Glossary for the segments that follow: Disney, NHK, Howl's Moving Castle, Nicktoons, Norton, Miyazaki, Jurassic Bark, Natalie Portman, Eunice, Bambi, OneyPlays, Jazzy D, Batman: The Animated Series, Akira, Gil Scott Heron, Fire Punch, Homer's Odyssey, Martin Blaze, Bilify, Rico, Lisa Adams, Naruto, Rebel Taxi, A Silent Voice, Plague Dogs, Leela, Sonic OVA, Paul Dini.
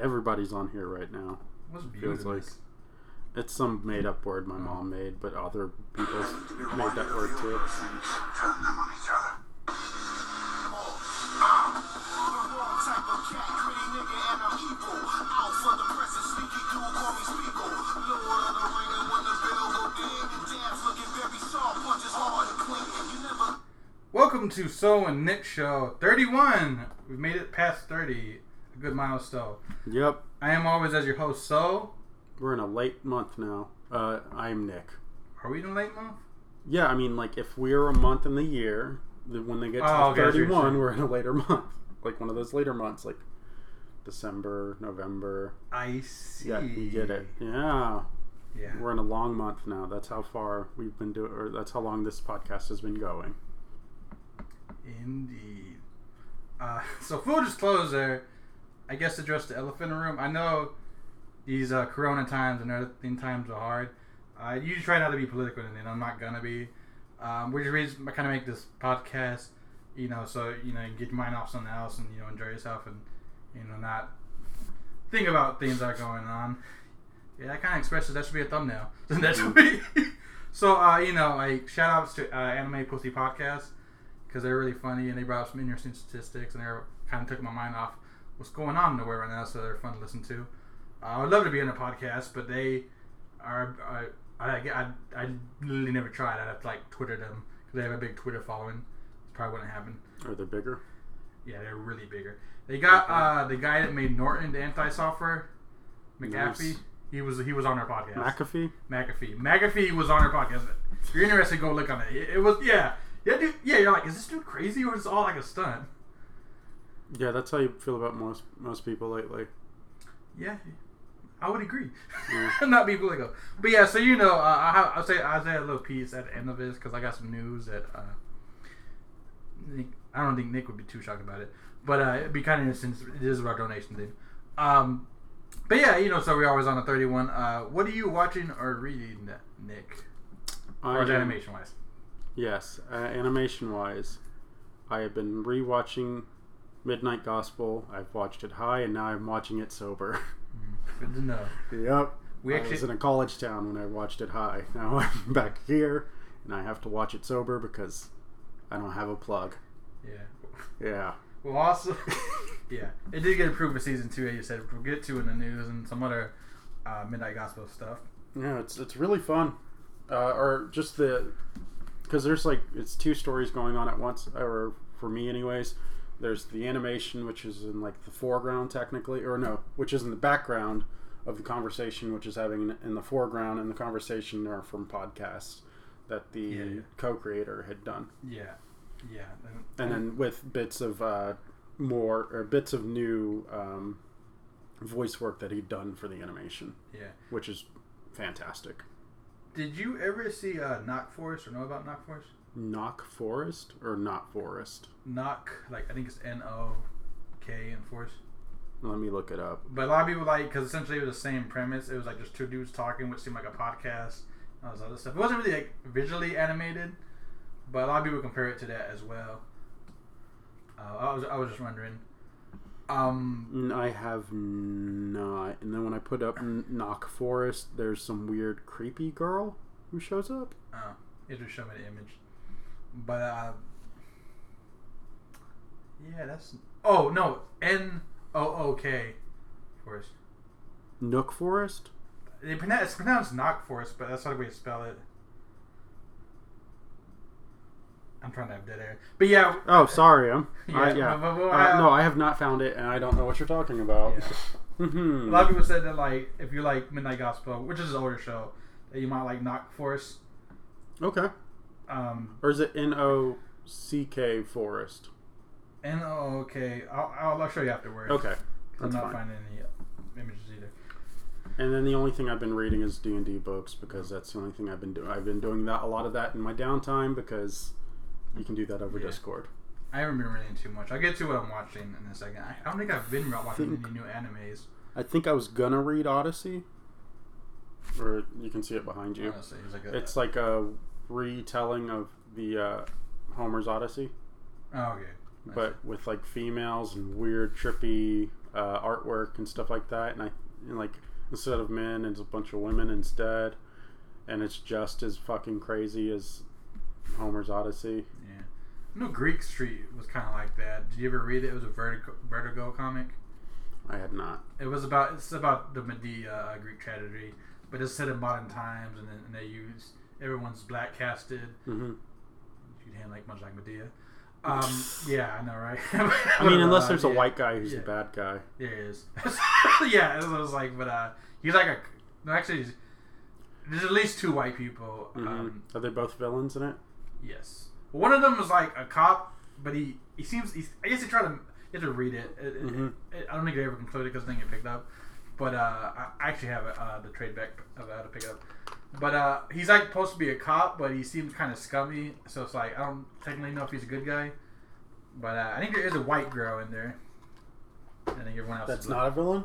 everybody's on here right now. What's beautiful? Feels like it's some made up word my mom made, but other people made that word too. Turn them on each other. Welcome to Soul and Nick Show 31. We've made it past 30. A good milestone. Yep. I am always as your host, Soul. We're in a late month now. I'm Nick. Are we in a late month? Yeah, I mean, like, if we're a month in the year, then when they get to 31, we're in a later month. Like, one of those later months, like December, November. I see. Yeah, we get it. Yeah. Yeah. We're in a long month now. That's how far we've been doing, or that's how long this podcast has been going. Indeed. So full disclosure, I guess address the elephant in the room. I know these Corona times and everything times are hard. I usually try not to be political, and I'm not gonna be. We're just kind of make this podcast, you know, so you know you can get your mind off something else and you know enjoy yourself and you know not think about things that are going on. Yeah, that kind of expresses that should be a thumbnail. That should be. So you know, like shout outs to Anime Pussy Podcast. Because they're really funny and they brought up some interesting statistics and they kind of took my mind off what's going on in the world right now, so they're fun to listen to. I would love to be on a podcast, but they are. I literally never tried. I'd have to like Twitter them because they have a big Twitter following. It probably wouldn't happen. Are they bigger? Yeah, they're really bigger. They got the guy that made Norton the anti-software, McAfee. Nice. He was on our podcast. McAfee was on our podcast. If you're interested, go look on it. It was yeah. Yeah, dude. Yeah, you're like, is this dude crazy or is it all like a stunt? Yeah, that's how you feel about most people lately. Yeah, I would agree. Yeah. Not be political, but yeah. So you know, I'll say a little piece at the end of this because I got some news that I don't think Nick would be too shocked about it, but it'd be kind of interesting. It is about donation thing. But yeah, you know, so we're always on the 31. What are you watching or reading, Nick? Or animation wise. Yes, animation-wise, I have been rewatching Midnight Gospel. I've watched it high, and now I'm watching it sober. Good to know. Yep. I was in a college town when I watched it high. Now I'm back here, and I have to watch it sober because I don't have a plug. Yeah. Yeah. Well, also, yeah, it did get approved for Season 2, as you said. We'll get to in the news and some other Midnight Gospel stuff. Yeah, it's really fun. Or just the... Because there's like, it's two stories going on at once, or for me anyways. There's the animation, which is in like the foreground technically, or no, which is in the background of the conversation, which is having in the foreground, and the conversation are from podcasts that the co-creator had done. Yeah, yeah. And then with bits of new voice work that he'd done for the animation. Yeah. Which is fantastic. Did you ever see Knock Forest or know about Knock Forest? Knock Forest or Not Forest? Knock, like I think it's N-O-K and Forest. Let me look it up. But a lot of people like, because essentially it was the same premise. It was like just two dudes talking, which seemed like a podcast and all this other stuff. It wasn't really like visually animated, but a lot of people compare it to that as well. I was just wondering. I have not. And then when I put up Knock Forest, there's some weird creepy girl who shows up. Oh, it just showed me the image. But, yeah, that's... Oh, no. N-O-O-K Forest. Nook Forest? It's pronounced Knock Forest, but that's not the way you spell it. I'm trying to have dead air. But yeah. Oh, sorry. No, I have not found it, and I don't know what you're talking about. Yeah. A lot of people said that, like, if you like Midnight Gospel, which is his older show, that you might like Knock Forest. Okay. Or is it N-O-C-K Forest? N-O-O-K. I'll show you afterwards. Okay. That's I'm not finding any images either. And then the only thing I've been reading is D&D books, because that's the only thing I've been doing. I've been doing that a lot of that in my downtime, because... You can do that over Discord. I haven't been reading too much. I'll get to what I'm watching in a second. I don't think I've been watching any new animes. I think I was going to read Odyssey. Or you can see it behind you. Odyssey, it's like a retelling of the Homer's Odyssey. Oh, okay. Nice. But with like females and weird, trippy artwork and stuff like that, and like instead of men, it's a bunch of women instead, and it's just as fucking crazy as Homer's Odyssey. Yeah, I know Greek Street was kind of like that. Did you ever read it? It was a Vertigo comic. I had not. It's about the Medea Greek tragedy, but it's set in modern times, and they use everyone's black casted. Mm-hmm. You didn't like much like Medea. Yeah, I know, right? I mean, unless there's a white guy who's the bad guy. Yeah, he is. Yeah, it was like, but he's like a. Actually, there's at least two white people. Mm-hmm. Are they both villains in it? Yes. One of them was like a cop, but he seems. I guess he tried to. You have to read it. I don't think they ever concluded because it didn't get picked up. But I actually have the trade back of how to pick up. But he's like supposed to be a cop, but he seems kind of scummy. So it's like I don't technically know if he's a good guy. But I think there is a white girl in there. I think everyone else. That's not a villain.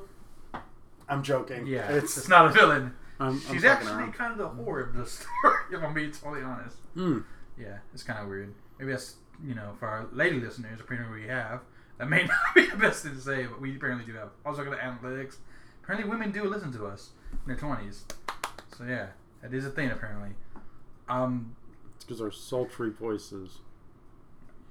I'm joking. Yeah, it's not a villain. She's actually kind of the whore of the story, if I'm being totally honest. Mm. Yeah, it's kind of weird. Maybe that's for our lady listeners, apparently we have. That may not be the best thing to say, but we apparently do have. Also, look at the analytics. Apparently, women do listen to us in their 20s. So, yeah, that is a thing, apparently. It's because our sultry voices.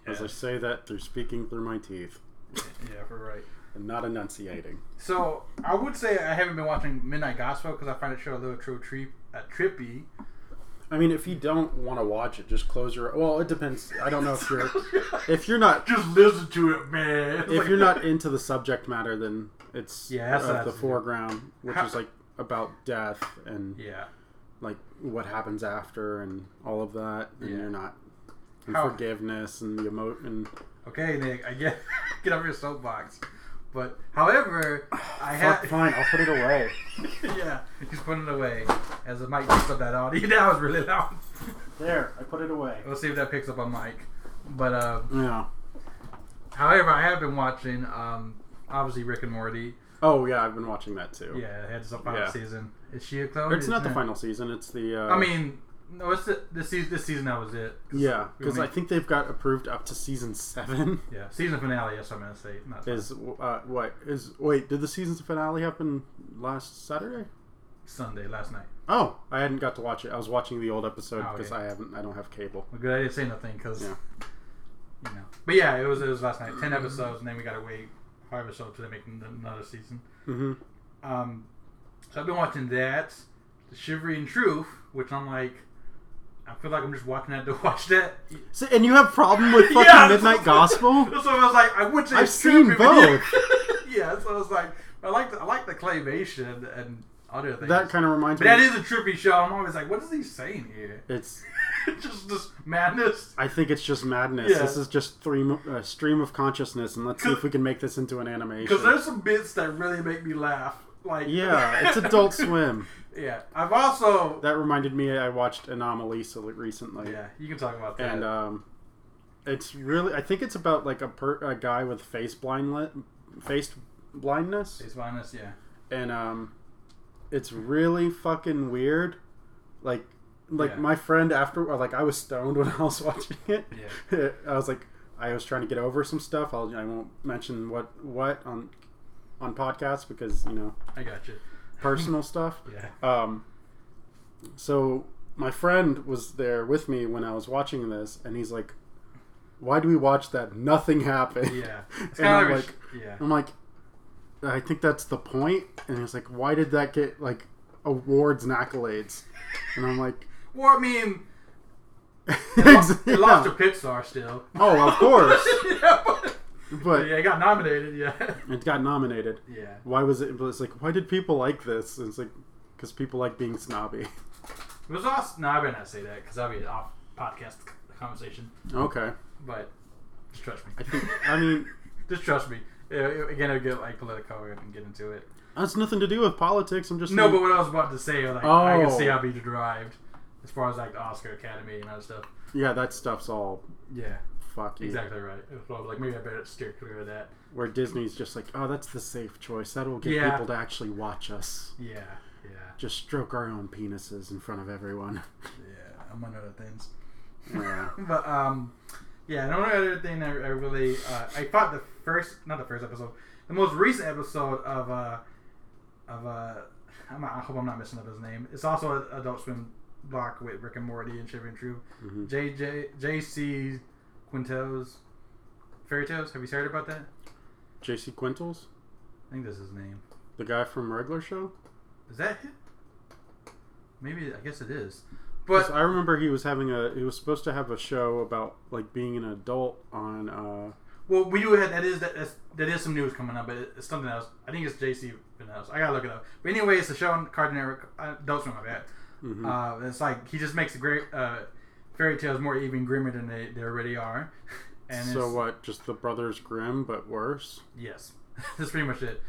Yeah. As I say that, they're speaking through my teeth. Yeah, we're right. And not enunciating. So, I would say I haven't been watching Midnight Gospel because I find it show a little trippy. I mean, if you don't want to watch it, just close your... Well, it depends. I don't know if you're... If you're not... Just listen to it, man. It's if like, you're not into the subject matter, then it's the foreground, which is, like, about death and, like, what happens after and all of that. And you're not... And forgiveness and the emotion. Okay, Nick, I get off your soapbox. But, however, I have... Fine, I'll put it away. Yeah, he's putting it away. As the mic picks up that audio. That was really loud. There, I put it away. We'll see if that picks up on mic. But, yeah. However, I have been watching, obviously, Rick and Morty. Oh, yeah, I've been watching that, too. Yeah, it's the final season. Is she a clone? It's not the final season, it's the... I mean... No, it's this season that was it. Yeah, because I think they've got approved up to season 7. Yeah, season finale, yes, I'm going to say. Wait, did the season finale happen last Saturday? Sunday, last night. Oh, I hadn't got to watch it. I was watching the old episode because I don't have cable. Well, good, I didn't say nothing because, But yeah, it was last night. 10 episodes, and then we got to wait 5 episodes until they make another season. Mm-hmm. So I've been watching that, The Shivering Truth, which I'm like... I feel like I'm just watching that to watch that. So, and you have problem with fucking Midnight Gospel? That's what I was like. I would say I've seen both. Yeah, that's what I was like. I like the claymation and other things. That kind of reminds me. That is a trippy show. I'm always like, what is he saying here? It's just madness. I think it's just madness. Yeah. This is just stream of consciousness, and let's see if we can make this into an animation. Because there's some bits that really make me laugh. Like, yeah, it's Adult Swim. Yeah, I've also... That reminded me, I watched Anomalisa recently. Yeah, you can talk about that. And it's really... I think it's about, like, a guy with face blindness. Face blindness, yeah. And it's really fucking weird. Like my friend after... Like, I was stoned when I was watching it. Yeah. I was like, I was trying to get over some stuff. I won't mention what on podcasts because, I got you. Personal stuff. Yeah. So my friend was there with me when I was watching this, and he's like, "Why do we watch that? Nothing happened." Yeah. And I'm like, I'm like, I think that's the point. And he's like, "Why did that get like awards and accolades?" And I'm like, "Well, I mean, it lost to Pixar still." Oh, of course. Yeah, But yeah, it got nominated. Yeah, it got nominated. Yeah. Why was it? It's like, why did people like this? And it's like, because people like being snobby. It was all snobby. I say that because that'd be an off podcast conversation. Okay. But just trust me. Just trust me. Again, it'll get like political and get into it. That's nothing to do with politics. I'm just no. But what I was about to say, I can see how it'd be derived as far as like the Oscar Academy and other stuff. Yeah, that stuff's all. Yeah. Fuck you. Exactly right. So I was like, maybe I better steer clear of that. Where Disney's just like, oh, that's the safe choice. That'll get people to actually watch us. Yeah, yeah. Just stroke our own penises in front of everyone. Yeah, among other things. Yeah. But, another thing I thought not the first episode, The most recent episode of I hope I'm not messing up his name. It's also an Adult Swim block with Rick and Morty and Shivering Truth. Mm-hmm. JC Quintel's Fairy Tales. Have you heard about that? JC Quintel's? I think that's his name. The guy from Regular Show? Is that him? Maybe, I guess it is. But I remember he was supposed to have a show about like being an adult on. Well, we do have that is some news coming up, but it's something else. I think it's JC Vanellos. I gotta look it up. But anyway, it's a show on Cartoon Network. Adult Swim, my bad. Mm-hmm. It's like he just makes great fairy tales more even grimmer than they already are. And so what? Just the Brothers Grimm, but worse. Yes, that's pretty much it.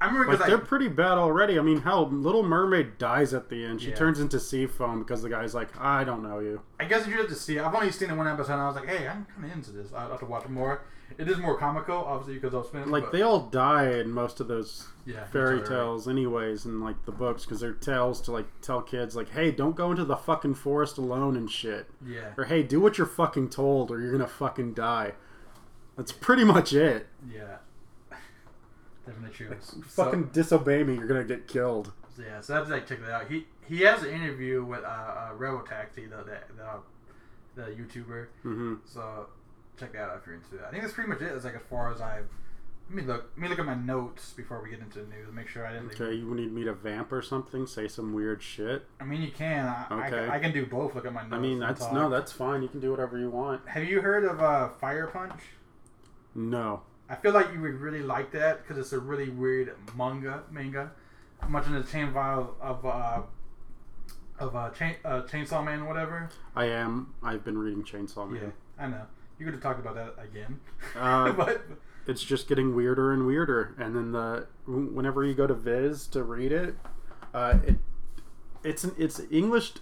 I remember because they're pretty bad already. I mean, how Little Mermaid dies at the end. She turns into sea foam because the guy's like, I don't know you. I guess if you have to see it. I've only seen it one episode and I was like, hey, I'm kind of into this. I'll have to watch more. It is more comical, obviously, because I'll spend like, but they all die in most of those fairy tales anyways, and like the books, because they're tales to like tell kids like, hey, don't go into the fucking forest alone and shit. Yeah. Or hey, do what you're fucking told or you're going to fucking die. That's pretty much it. Yeah. Like, fucking disobey me, you're gonna get killed. Yeah, so that's like, check that out. He has an interview with Rebel Taxi, the YouTuber. Mm-hmm. So check that out if you're into that. I think that's pretty much it. It's like as far as I've. Let me look at my notes before we get into the news. Make sure I didn't. Okay, you need me to vamp or something? Say some weird shit. I mean, you can. I can do both. Look at my notes. I mean, that's fine. You can do whatever you want. Have you heard of Fire Punch? No. I feel like you would really like that because it's a really weird manga, much in the chain vial of Chainsaw Man or whatever. I've been reading Chainsaw Man. Yeah, I know. You could have talked about that again. But it's just getting weirder and weirder. And then whenever you go to Viz to read it, it's English.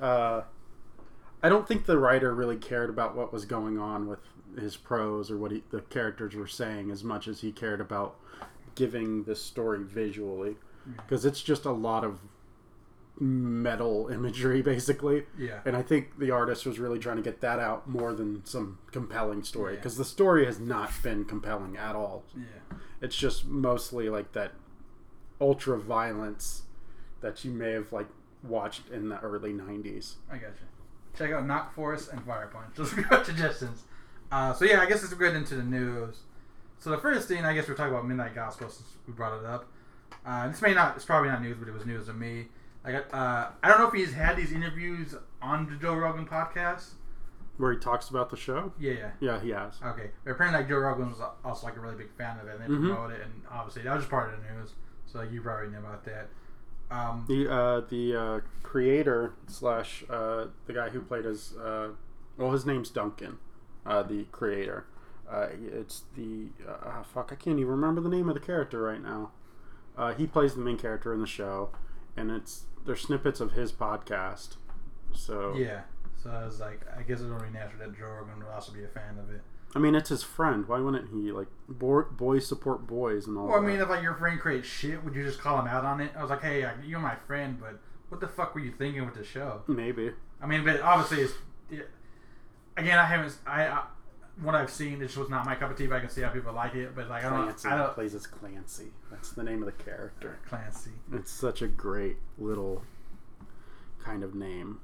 I don't think the writer really cared about what was going on with his prose or what the characters were saying as much as he cared about giving the story visually, because it's just a lot of metal imagery basically, and I think the artist was really trying to get that out more than some compelling story, because the story has not been compelling at all. It's just mostly like that ultra violence that you may have like watched in the early 90s. I gotcha. Check out Knock Force and Fire Punch. Those are good suggestions. I guess let's get into the news. So the first thing, I guess we're talking about Midnight Gospel since we brought it up. It's probably not news, but it was news to me. I don't know if he's had these interviews on the Joe Rogan podcast. Where he talks about the show? Yeah. Yeah, he has. Okay. But apparently Joe Rogan was also like a really big fan of it, and they promoted it, and obviously that was just part of the news, so you probably knew about that. The creator slash the guy who played as, his name's Duncan. The creator. It's the... I can't even remember the name of the character right now. He plays the main character in the show, and they're snippets of his podcast. So... Yeah. So I was like, I guess it's only natural that Joe Rogan would also be a fan of it. I mean, it's his friend. Why wouldn't he? Like, boys support boys and all that. Well, I mean, if like your friend creates shit, would you just call him out on it? I was like, hey, you're my friend, but what the fuck were you thinking with the show? Maybe. I mean, but obviously it's... Yeah. Again, what I've seen, it just was not my cup of tea, but I can see how people like it. But like, Clancy plays as Clancy. That's the name of the character. Clancy. It's such a great little kind of name.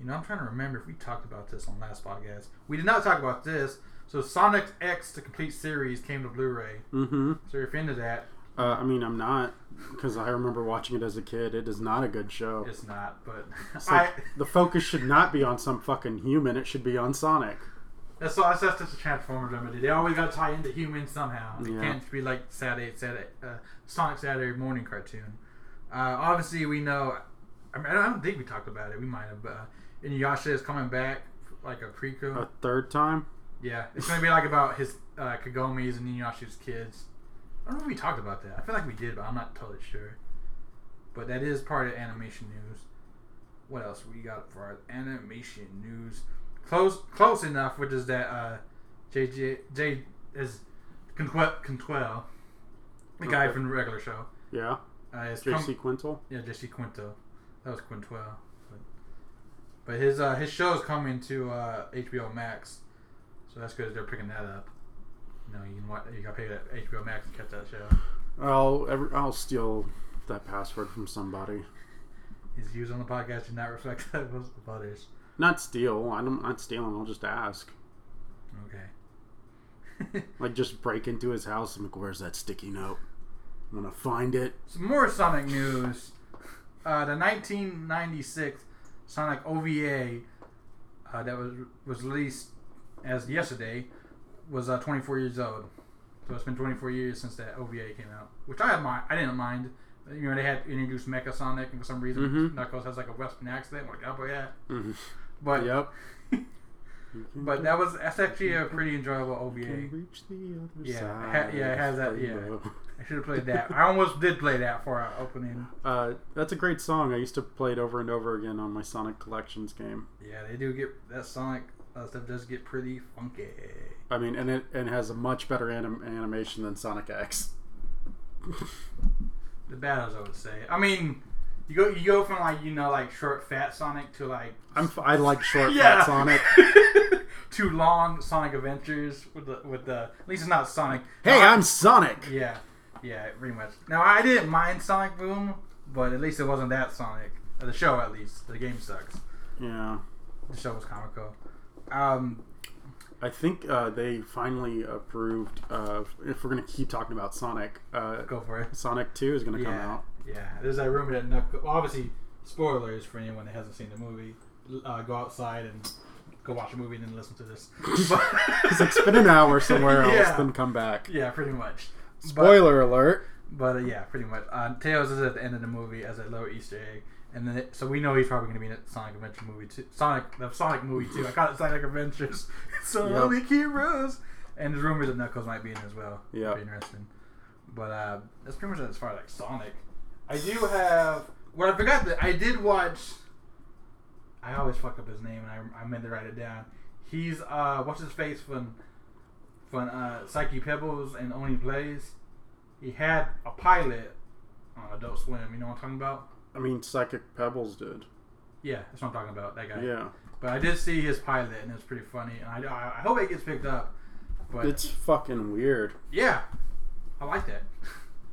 You know, I'm trying to remember if we talked about this on last podcast. We did not talk about this. So Sonic X, the complete series, came to Blu-ray. Mm-hmm. So you're into that. I mean, I'm not, because I remember watching it as a kid. It is not a good show. It's not, but... It's like, the focus should not be on some fucking human. It should be on Sonic. That's just a Transformers remedy. They always got to tie into humans somehow. It can't be like Sonic Saturday morning cartoon. Obviously, we know... I mean, I don't think we talked about it. We might have, but Inuyasha is coming back like a prequel. A third time? Yeah. It's going to be like about his Kagomi's and Inuyasha's kids. I don't know if we talked about that. I feel like we did, but I'm not totally sure. But that is part of animation news. What else we got for our animation news? Close enough, which is that Quintel, the guy from the Regular Show. Yeah. JC Quintel? Yeah, JC Quintel. That was Quintel. But his show is coming to HBO Max. So that's good. They're picking that up. No, you can watch, you gotta pay that HBO Max to catch that show. I'll steal that password from somebody. His views on the podcast do not reflect that of others. Not steal. I'm not stealing. I'll just ask. Okay. Like, just break into his house and like, where's that sticky note? I'm gonna find it. Some more Sonic news. The 1996 Sonic OVA that was released as yesterday was 24 years old. So it's been 24 years since that OVA came out, which I didn't mind. You know, they had introduced Mecha Sonic, and for some reason, Knuckles has like a Western accent. I'm like, oh boy, yeah. Mm-hmm. But yep. But that's actually a pretty enjoyable OVA. Can reach the other side. It has that. Yeah, I should have played that. I almost did play that for our opening. That's a great song. I used to play it over and over again on my Sonic Collections game. Yeah, they do get that Sonic stuff does get pretty funky. I mean, and it has a much better animation than Sonic X. The battles, I would say. I mean, you go from like, you know, like short fat Sonic to like I like short fat Sonic to long Sonic Adventures with the at least it's not Sonic. Hey, I'm Sonic. Yeah, pretty much. Now I didn't mind Sonic Boom, but at least it wasn't that Sonic. The show, at least. The game sucks. Yeah, the show was comical. I think they finally approved, if we're going to keep talking about Sonic, go for it. Sonic 2 is going to come out. Yeah, there's that rumor that Knuckles... Well, obviously, spoilers for anyone that hasn't seen the movie. Go outside and go watch a movie and then listen to this. It's like spend an hour somewhere else, then come back. Yeah, pretty much. Spoiler alert. But yeah, pretty much. Tails is at the end of the movie as a little Easter egg. And then, so we know he's probably going to be in a Sonic Adventure movie too. The Sonic movie too. I call it Sonic Adventures. Sonic Heroes. And there's rumors that Knuckles might be in it as well. Yeah, that'd be interesting. But that's pretty much as far as like Sonic. I do have. Well, I forgot that I did watch. I always fuck up his name, and I meant to write it down. He's what's his face from Psychic Pebbles and OneyPlays. He had a pilot on Adult Swim. You know what I'm talking about? I mean, Psychic Pebbles did. Yeah, that's what I'm talking about, that guy. Yeah. But I did see his pilot, and it's pretty funny. And I hope it gets picked up. But it's fucking weird. Yeah. I like that.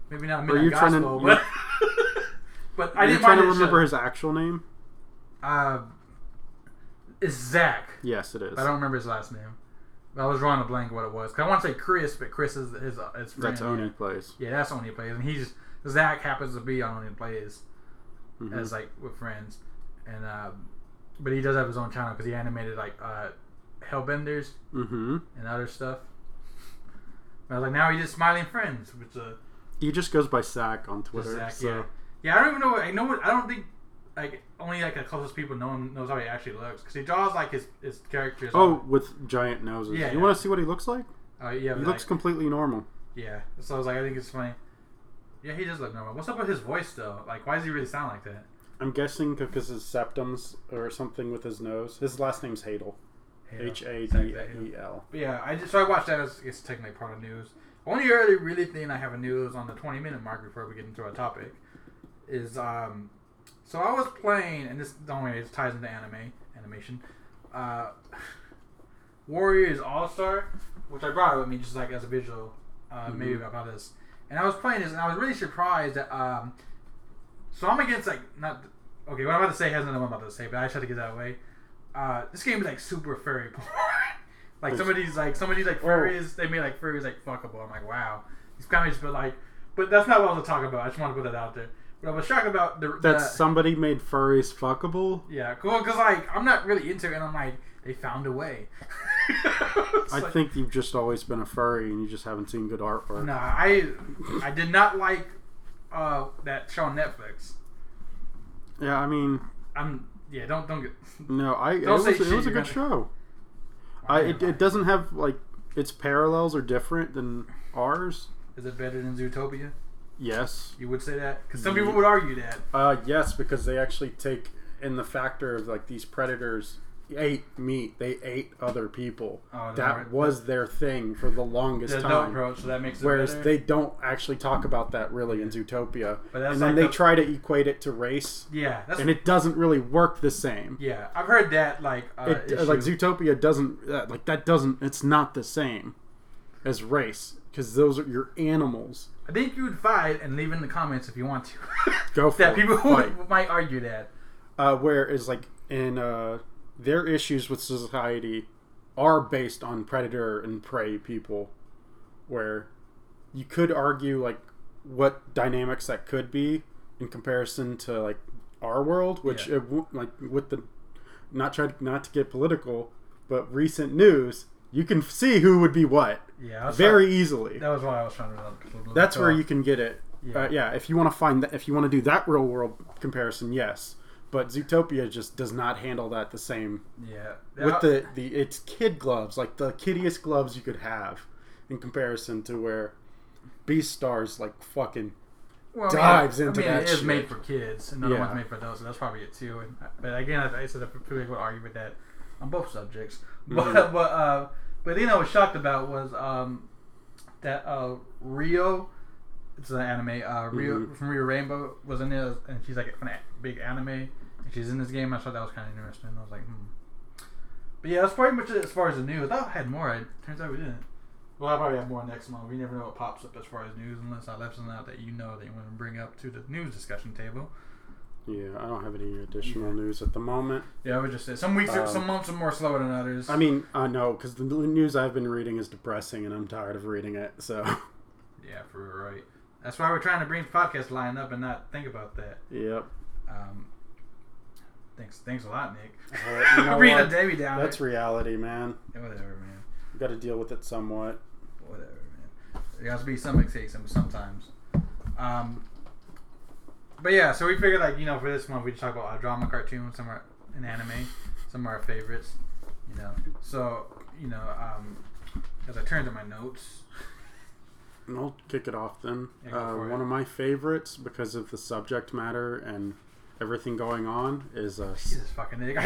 Maybe not Midnight Gospel, but... but I didn't mind. Are you trying to remember his actual name? It's Zach. Yes, it is. I don't remember his last name. I was drawing a blank what it was. Because I want to say Chris, but Chris is his friend. That's OneyPlays. Yeah, that's OneyPlays. And he's... Zach happens to be on OneyPlays. Mm-hmm. As like with friends, and but he does have his own channel because he animated like Hellbenders and other stuff. But I was like, now he did Smiling Friends, which he just goes by Zach on Twitter. Zach, so. Yeah. I don't even know. I don't think like only like the closest people know him knows how he actually looks because he draws like his characters. With giant noses. Yeah, you want to see what he looks like? Yeah, he looks like, completely normal. Yeah, so I was like, I think it's funny. Yeah, he does look normal. What's up with his voice, though? Like, why does he really sound like that? I'm guessing because his septums or something with his nose. His last name's Hadel. Hadel. Yeah, I watched that as it's technically part of news. Only really thing I have in news on the 20-minute mark before we get into our topic is, so I was playing, and this, don't worry, it ties into animation, Warriors All-Star, which I brought with me just like as a visual, maybe about this. And I was playing this, and I was really surprised that, so I'm against, like, not... Okay, what I'm about to say has nothing I'm about to say, but I just had to get that away. This game is, like, super furry porn. Like, some of these, like, furries, they made, like, furries, like, fuckable. I'm like, wow. These comments, but, like... But that's not what I was talking about. I just want to put that out there. But I was shocked about the... That somebody made furries fuckable? Yeah, cool, because, like, I'm not really into it, and I'm like, they found a way. I think you've just always been a furry and you just haven't seen good artwork. No, I did not like that show on Netflix. Yeah, I mean, don't get. No, it was a good show. It doesn't have like its parallels are different than ours. Is it better than Zootopia? Yes. You would say that because some people would argue that. Yes, because they actually take in the factor of like these predators. Ate meat. They ate other people. That was their thing for the longest time. Approach, so that makes it whereas better. They don't actually talk about that really in Zootopia, but that's and then like they try to equate it to race. Yeah, and it doesn't really work the same. Yeah, I've heard that like Zootopia doesn't. It's not the same. as race, because those are your animals. I think you would fight, and leave in the comments if you want to. Go for that it. People might argue that. Whereas, like, in their issues with society are based on predator and prey people, where you could argue, like, what dynamics that could be in comparison to, like, our world, which, yeah. Not to get political, but recent news, you can see who would be what. Yeah, very easily. That was why I was trying to look that's where up. You can get it. Yeah, if you want to find that, if you want to do that real world comparison, yes. But Zootopia just does not handle that the same. Yeah, with it's kid gloves, like the kiddiest gloves you could have, in comparison to where Beastars like fucking dives into that. It is shit. Made for kids, and another one's made for adults, so that's probably it too. And, but again, I said a pretty good argument that on both subjects. Mm-hmm. But the thing I was shocked about was that Rio. It's an anime. Rio mm-hmm. from Rio Rainbow was in it, and she's like a big anime, and she's in this game. I thought that was kind of interesting. I was like, But yeah, that's pretty much it as far as the news. I thought I had more. It turns out we didn't. Well, I probably have more next month. We never know what pops up as far as news, unless I left something out that you know that you want to bring up to the news discussion table. Yeah, I don't have any additional news at the moment. Yeah, I would just say some weeks, some months are more slow than others. I mean, I know, because the news I've been reading is depressing, and I'm tired of reading it. So. Yeah, for real, right. That's why we're trying to bring the podcast line up and not think about that. Yep. Thanks a lot, Nick. You know bringing a Davey down. That's reality, man. Whatever, man. You got to deal with it somewhat. Whatever, man. There has to be some mistakes sometimes. But yeah, so we figured, like, you know, for this month we just talk about our drama cartoons, some are an anime, some are our favorites. You know, so you know, as I turn to my notes. I'll kick it off then. Yeah, one of my favorites, because of the subject matter and everything going on, is Jesus fucking Nick.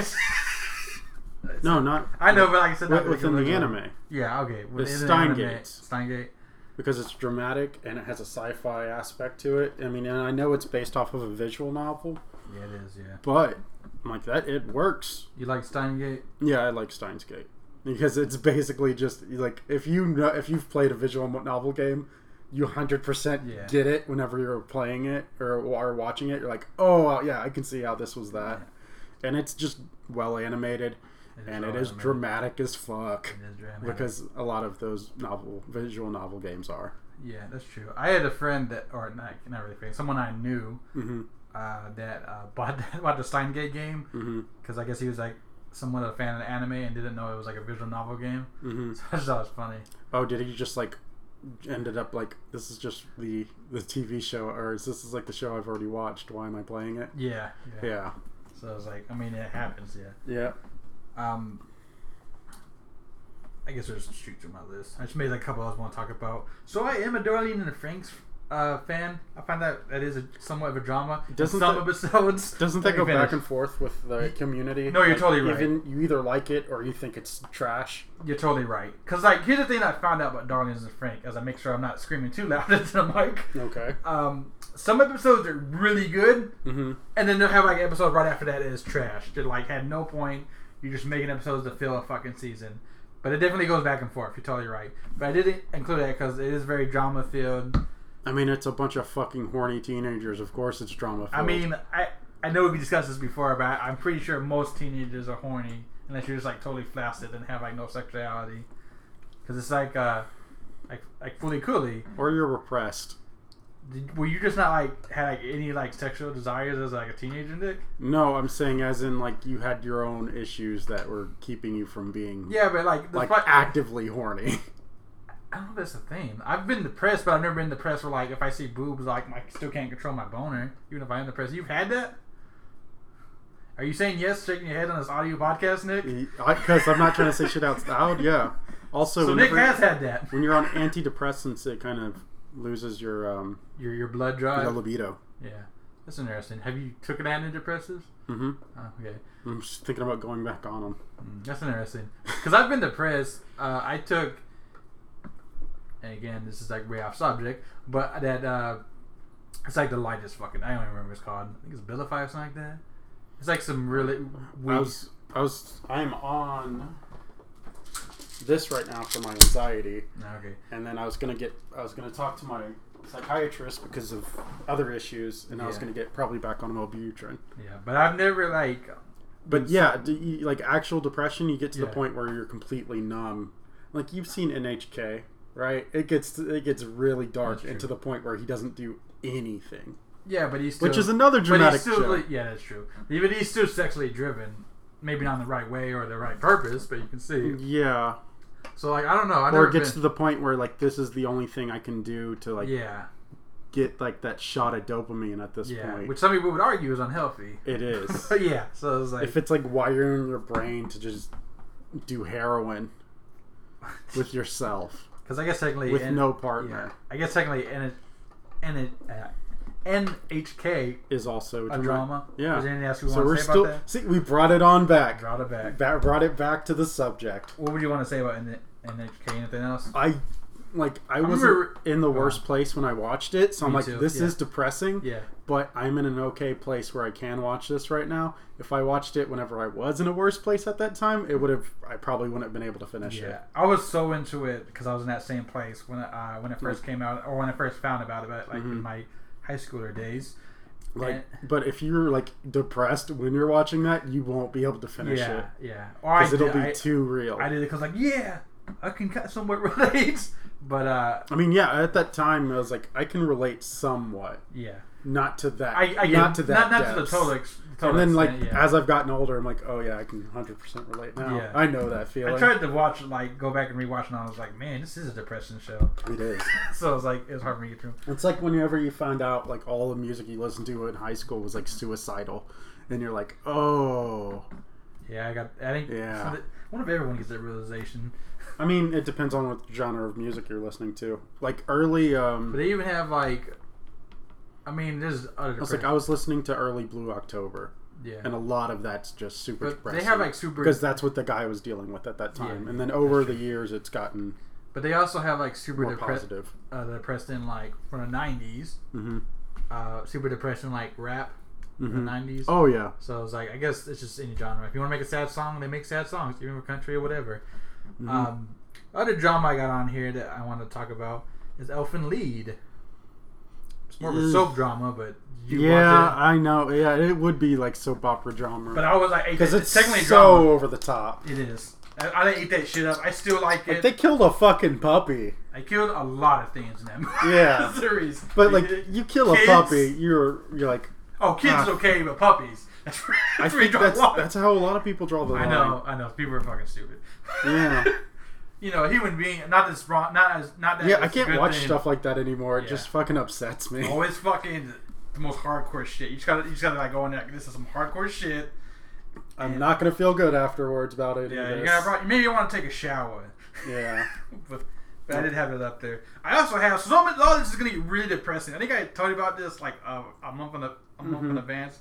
No, not. I know, but like I said, within the anime. Yeah, okay. It's Steins;Gate. Steins;Gate. Because it's dramatic and it has a sci-fi aspect to it. I mean, and I know it's based off of a visual novel. Yeah, it is. Yeah. But I'm like that, it works. You like Steins;Gate? Yeah, I like Steins;Gate. Because it's basically just like if you've played a visual novel game, you 100% get it whenever you're playing it or watching it. You're like, oh yeah, I can see how this was that, and it's just well animated, and it is dramatic as fuck. It is dramatic. Because a lot of those visual novel games are. Yeah, that's true. I had a friend someone I knew that bought the Steins;Gate game because I guess he was like. Somewhat a fan of the anime and didn't know it was like a visual novel game. Mm-hmm. So I just thought it was funny. Oh, did he just like ended up like this is just the TV show or is this like the show I've already watched? Why am I playing it? Yeah. So I was like, I mean, it happens. Yeah. I guess there's some shoot through my list. I just made like a couple I want to talk about. So I am a Darlene and Frank's fan. I find that is somewhat of a drama. Doesn't that go back and forth with the community? No, you're like, totally right. You either like it or you think it's trash. You're totally right. Because like here's the thing I found out about Darlene and Frank as I make sure I'm not screaming too loud into the mic. Okay. Some episodes are really good, and then they'll have like episodes right after that is trash. They like had no point. You're just making episodes to fill a fucking season. But it definitely goes back and forth. You're totally right. But I didn't include that because it is very drama filled. I mean, it's a bunch of fucking horny teenagers. Of course it's drama-filled. I mean, I know we discussed this before, but I'm pretty sure most teenagers are horny unless you're just, like, totally flaccid and have, like, no sexuality. Because it's like fully coolie. Or you're repressed. Were you just not, like, had, like, any, like, sexual desires as, like, a teenager, Nick? No, I'm saying as in, like, you had your own issues that were keeping you from being... Yeah, but, like actively horny. I don't know if that's the thing. I've been depressed, but I've never been depressed where, like, if I see boobs, like, I still can't control my boner, even if I am depressed. You've had that? Are you saying yes, shaking your head on this audio podcast, Nick? Because I'm not trying to say shit out loud, yeah. Also, so Nick has had that. When you're on antidepressants, it kind of loses your blood drive? Your libido. Yeah. That's interesting. Have you took an antidepressants? Mm-hmm. Okay. I'm just thinking about going back on them. That's interesting. Because I've been depressed. I took... And again, this is like way off subject, but that it's like the lightest fucking. I don't even remember what it's called. I think it's Bilify or something like that. It's like some really. I'm on this right now for my anxiety. Okay. And then I was gonna talk to my psychiatrist because of other issues, and I was gonna get probably back on Wellbutrin. Yeah, but I've never like. But yeah, like actual depression, you get to the point where you're completely numb. Like you've seen NHK, right? It gets really dark and to the point where he doesn't do anything. Yeah, but he's still... Which is another dramatic show. Like, yeah, that's true. Even he's still sexually driven. Maybe not in the right way or the right purpose, but you can see. Yeah. So, like, I don't know. Or it gets to the point where, like, this is the only thing I can do to, like... Yeah. Get, like, that shot of dopamine at this point. Which some people would argue is unhealthy. It is. Yeah. So, it's like... If it's, like, wiring your brain to just do heroin with yourself. Because I guess technically... With no partner. Yeah. I guess technically... NHK is also a drama. Yeah. Is there anything else you want to say about that? See, we brought it on back. Brought it back to the subject. What would you want to say about NHK? Anything else? I was in the worst place when I watched it, so I'm like, this is depressing. Yeah. But I'm in an okay place where I can watch this right now. If I watched it whenever I was in a worse place at that time, I probably wouldn't have been able to finish it. Yeah. I was so into it because I was in that same place when it first came out, or when I first found about it, but like in my high schooler days, but if you're like depressed when you're watching that, you won't be able to finish it. Yeah, because it'll be too real. I did it because I can somewhat relate, but at that time I was like, I can relate somewhat. Yeah, not to that. Not to the total extent. And then as I've gotten older, I'm like, oh yeah, I can 100% relate now. Yeah. I know that feeling. I tried to go back and rewatch, and I was like, man, this is a depressing show. It is. So I was like, it's hard for me to get through. It's like whenever you find out like all the music you listened to in high school was like suicidal, and you're like, oh. Yeah, I wonder if everyone gets that realization. I mean, it depends on what genre of music you're listening to. Like early. But they even have like. I mean, there's other. It's like I was listening to early Blue October, and a lot of that's just super depressing. They have like super because that's what the guy was dealing with at that time, and then over the years it's gotten. But they also have like super positive, depressed in like from the 90s, super depressing like rap in the 90s. Oh yeah. So it's like I guess it's just any genre. If you want to make a sad song, they make sad songs, even for country or whatever. Other drama I got on here that I want to talk about is Elfin Lied. It's more of a soap drama, but watch it. I know. Yeah, it would be like soap opera drama. But I was like, because it's technically so drama. Over the top. It is. I didn't eat that shit up. I still like it. They killed a fucking puppy. I killed a lot of things in that movie. Yeah, series. But like, you kill kids, a puppy, you're like, oh, kids is okay, but puppies. That's how a lot of people draw the line. I know. People are fucking stupid. Yeah. You know, human being, not that. Yeah, I can't watch stuff like that anymore. It just fucking upsets me. Oh, it's fucking the most hardcore shit. You just gotta like go in there. This is some hardcore shit. I'm not gonna feel good afterwards about it. Yeah, you gotta maybe you want to take a shower. Yeah, but I did have it up there. I also have so much. All this is gonna get really depressing. I think I told you about this like a month in advance.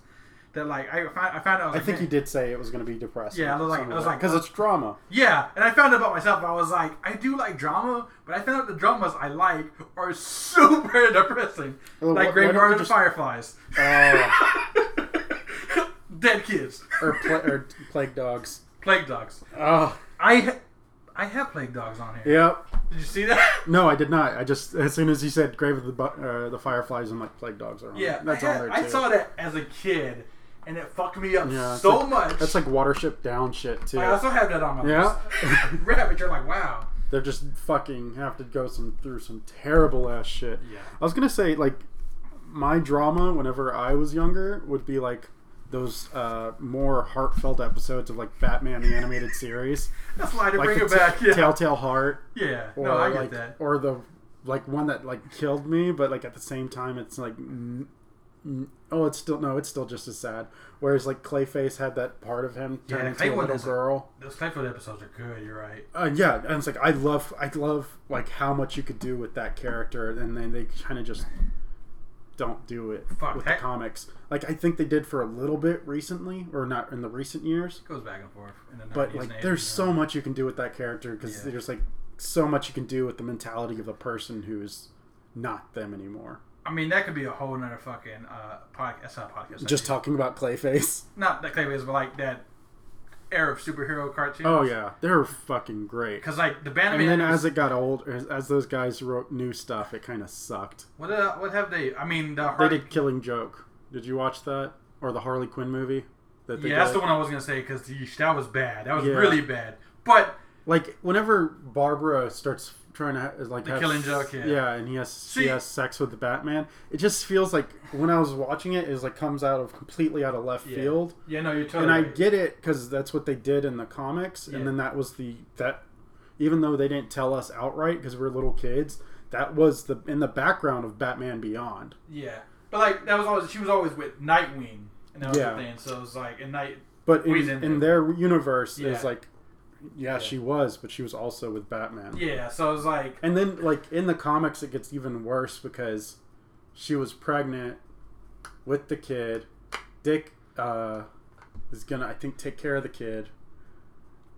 That like I found out. I think you did say it was going to be depressing. Yeah, I was like, because it's drama. Yeah, and I found out about myself. I was like, I do like drama, but I found out the dramas I like are super depressing. Well, like Graveyard and Fireflies, Dead Kids, or Plague Dogs. Plague Dogs. Oh, I have Plague Dogs on here. Yep. Did you see that? No, I did not. I just, as soon as you said Grave of the Fireflies, I'm like, Plague Dogs are on. Yeah, that's all there too. I saw that as a kid. And it fucked me up so much. That's like Watership Down shit, too. I also have that on my list. Rabbit, you're like, wow. They're just fucking have to go through some terrible-ass shit. Yeah. I was going to say, like, my drama whenever I was younger would be, like, those more heartfelt episodes of, like, Batman: The Animated Series. That's why to like bring it back, yeah. Telltale Heart. Yeah, or, no, I get like, that. Or the, like, one that, like, killed me, but, like, at the same time, it's, like... it's still just as sad. Whereas like Clayface had that part of him turn into a little girl. Those Clayface episodes are good. You're right. And it's like I love like how much you could do with that character, and then they kind of just don't do it the comics. Like I think they did for a little bit recently, or not in the recent years. It goes back and forth. In the 90s, but like, there's so much you can do with that character because there's like so much you can do with the mentality of the person who's not them anymore. I mean, that could be a whole nother fucking podcast. That's not a podcast. Just talking about Clayface. Not that Clayface, but like that era of superhero cartoons. Oh yeah, they were fucking great. Because like the Batman, and then as it got old, as those guys wrote new stuff, it kind of sucked. What have they? I mean, they did Killing Joke. Did you watch that or the Harley Quinn movie? That's the one I was gonna say because that was bad. That was really bad. But like whenever Barbara starts trying to have Killing Joke, and he has sex with the Batman. It just feels like when I was watching it, it comes completely out of left field. Yeah, no, you're totally. And I get it because that's what they did in the comics, and then that was even though they didn't tell us outright because we're little kids, that was in the background of Batman Beyond. Yeah, but that was always she was always with Nightwing, and that was the thing. So it was and Night. But in their universe, there's Yeah, she was, but she was also with Batman. Yeah, so it was And then, in the comics, it gets even worse because she was pregnant with the kid. Dick is gonna, I think, take care of the kid.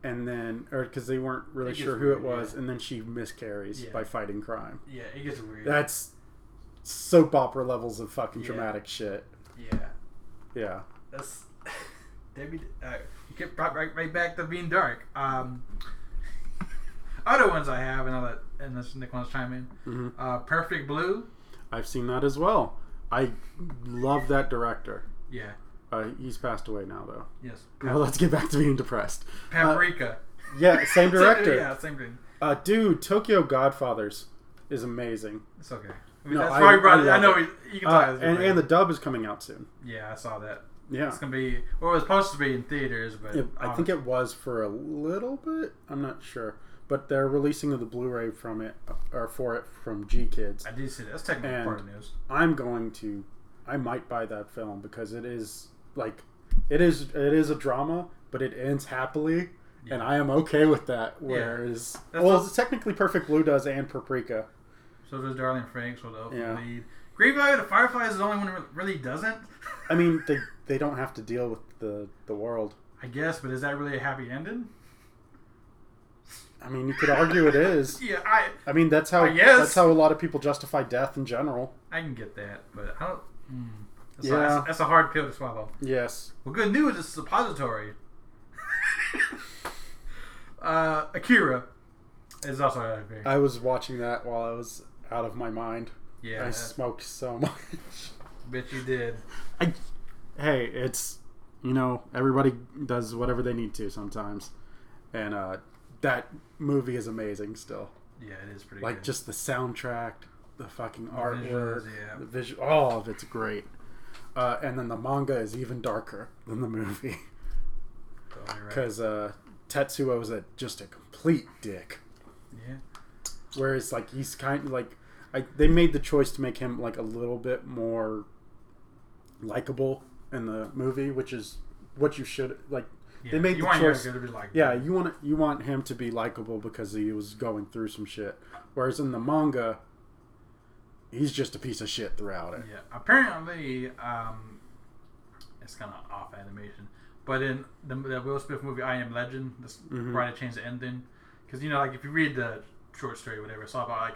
And then... Or, because they weren't really sure who it was. Yeah. And then she miscarries by fighting crime. Yeah, it gets weird. That's soap opera levels of fucking dramatic shit. Yeah. Yeah. That's... Debbie... Get brought right back to being dark. Other ones I have, and this Nick wants to chime in. Mm-hmm. Perfect Blue. I've seen that as well. I love that director. Yeah. He's passed away now, though. Yes. Now let's get back to being depressed. Paprika. Same director. Same thing. Dude, Tokyo Godfathers is amazing. It's okay. I mean, that's probably brought it. I know you can tell. And the dub is coming out soon. Yeah, I saw that. Yeah, it's gonna be, or it was supposed to be in theaters, but I think it was for a little bit. I'm not sure, but they're releasing the Blu-ray from G Kids. I did see that. That's technically part of the news. I might buy that film because it is a drama, but it ends happily, and I am okay with that. Whereas, it's technically Perfect Blue does and Paprika. So does Darlene Franks with the lead. Green Valley of the Fireflies is the only one who really doesn't. I mean, they don't have to deal with the world. I guess, but is that really a happy ending? I mean, you could argue it is. I mean, that's how a lot of people justify death in general. I can get that, but I don't... That's a hard pill to swallow. Yes. Well, good news, it's suppository. Akira is also a happy ending. I was watching that while I was out of my mind. Yeah, I smoked so much. Bet you did. Hey, it's everybody does whatever they need to sometimes, and that movie is amazing still. Yeah, it is pretty. Good. Just the soundtrack, the fucking artwork, the visual, all of it's great. And then the manga is even darker than the movie because Tetsuo is just a complete dick. Yeah. Whereas he's kind of they made the choice to make him a little bit more likable in the movie, which is what you should . They made the choice. You want him to be likable because he was going through some shit. Whereas in the manga, he's just a piece of shit throughout it. Yeah, apparently, it's kind of off animation, but in the Will Smith movie I Am Legend, this probably changed the ending because if you read the short story, whatever. It's all about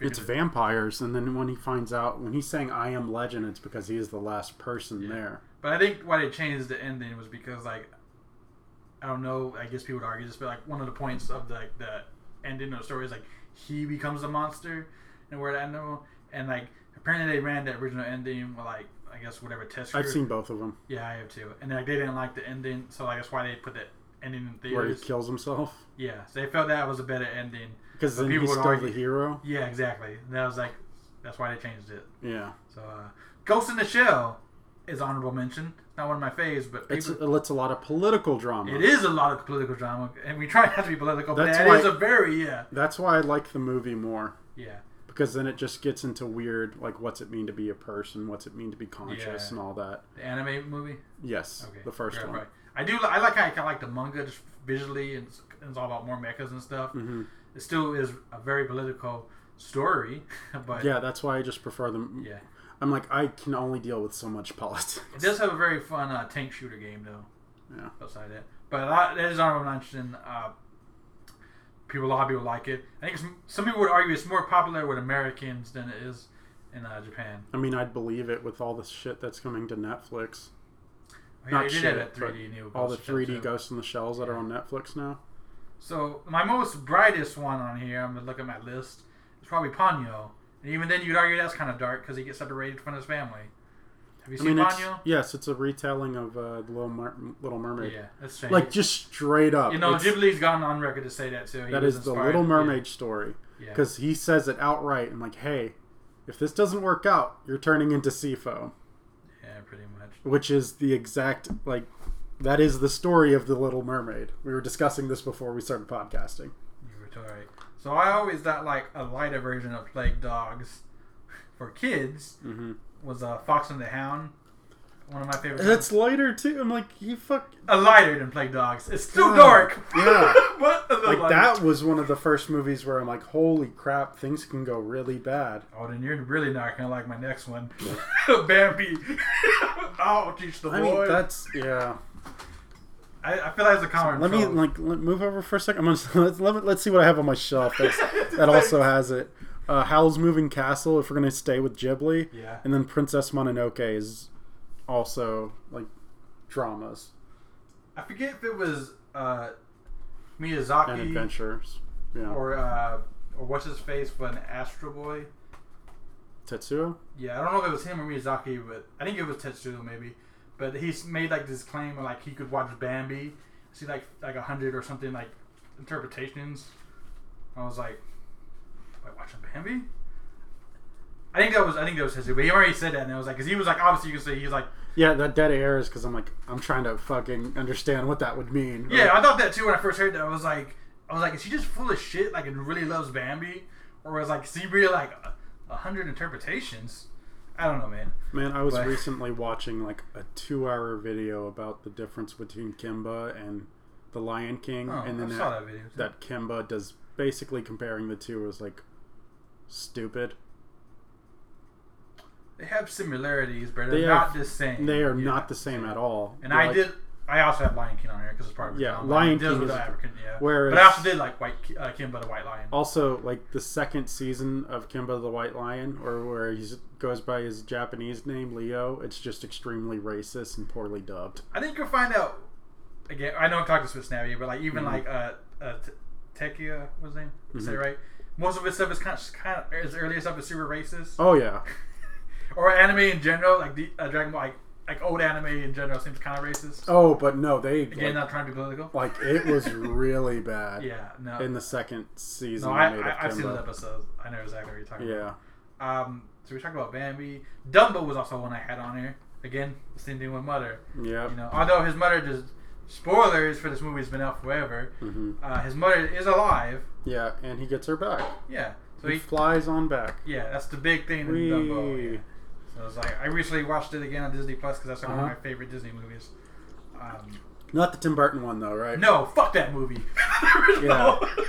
it's vampires, and then when he finds out when he's saying "I am legend," it's because he is the last person there. But I think why they changed the ending was because I don't know. I guess people would argue this, but one of the points of the ending of the story is he becomes a monster, and we're the animal. And apparently they ran that original ending with I guess whatever test. I've seen both of them. Yeah, I have too. And they didn't like the ending, so that's why they put that ending in theaters. Where he kills himself. Yeah, so they felt that was a better ending. Because then he's still the hero. Yeah, exactly. And I was that's why they changed it. Yeah. So, Ghost in the Shell is honorable mention. Not one of my faves, but it's a lot of political drama. It is a lot of political drama, and we try not to be political. That's why I like the movie more. Yeah. Because then it just gets into weird, what's it mean to be a person? What's it mean to be conscious and all that? The anime movie. Yes. Okay. The first one. Right. I do. I like how I kind of like the manga just visually, and it's all about more mechas and stuff. Mm-hmm. It still is a very political story, but that's why I just prefer them. Yeah, I'm I can only deal with so much politics. It does have a very fun tank shooter game though. Yeah. Outside that, but that is honorable mention. A lot of people like it. I think some people would argue it's more popular with Americans than it is in Japan. I mean, I'd believe it with all the shit that's coming to Netflix. Not shit, but all the 3D Ghosts in the Shells that are on Netflix now. So my most brightest one on here, I'm going to look at my list, is probably Ponyo. And even then you'd argue that's kind of dark because he gets separated from his family. Have you seen Ponyo? Yes, it's a retelling of the Little Mermaid. Yeah, that's strange. Like, just straight up. You know, Ghibli's gone on record to say that, too. That is the Little Mermaid story. Because he says it outright and like, hey, if this doesn't work out, you're turning into Sifo. Yeah, pretty much. Which is the exact, like, that is the story of the Little Mermaid. We were discussing this before we started podcasting. You were totally right. So I always thought, like, a lighter version of Plague Dogs for kids... Mm-hmm. was Fox and the Hound, one of my favorites. That's lighter too. I'm like, you fuck. A lighter than Plague Dogs. It's still dark. Yeah. But like light. That was one of the first movies where I'm like, holy crap, things can go really bad. Oh, then you're really not gonna like my next one, Bambi. I'll teach the boy. I mean, that's I feel like it's a common. So let me move over for a second. I'm gonna, let's see what I have on my shelf that also has it. Howl's Moving Castle, if we're going to stay with Ghibli. Yeah. And then Princess Mononoke is also, like, dramas. I forget if it was Miyazaki. And Adventures. Yeah. Or what's-his-face, but an Astro Boy. Tetsuo? Yeah, I don't know if it was him or Miyazaki, but I think it was Tetsuo, maybe. But he's made, like, this claim of, like, he could watch Bambi, see, like 100 or something, like, interpretations. I was like... by watching Bambi? I think that was his, but he already said that, and I was like, because he was like, obviously you can say he's like, yeah, that dead air is because I'm like, I'm trying to fucking understand what that would mean. Right? Yeah, I thought that too when I first heard that. I was like, is she just full of shit? Like, and really loves Bambi, or is like, she really like 100 interpretations? I don't know, man. Man, I was recently watching like a 2-hour video about the difference between Kimba and the Lion King, and then that video too. That Kimba does basically comparing the two was like. Stupid. They have similarities, but they're not the same. They are not the same at all. And I did. I also have Lion King on here because it's part of Lion King is African. Yeah, whereas, but I also did like Kimba the White Lion. Also, like the second season of Kimba the White Lion, or where he goes by his Japanese name Leo. It's just extremely racist and poorly dubbed. I think you'll find out. Again, I know I'm talking to Snappy, but like even like Tekia was his name. Is that right? Most of his stuff is kind of his earlier stuff is super racist. Oh yeah, or anime in general, like the Dragon Ball, like old anime in general seems kind of racist. Oh, but no, they again like, not trying to be political. Like it was really bad. Yeah, no. In the second season, I've seen those episodes. I know exactly what you're talking about. Yeah. So we talked about Bambi. Dumbo was also one I had on here. Again, the same thing with Mother. Yeah. You know, although his mother just. Spoilers for this movie has been out forever. Mm-hmm. His mother is alive. Yeah, and he gets her back. Yeah. So he flies on back. Yeah, that's the big thing in Dumbo. Yeah. So I was like, I recently watched it again on Disney Plus because that's one of my favorite Disney movies. Not the Tim Burton one though, right? No, fuck that movie. The original. Yeah. The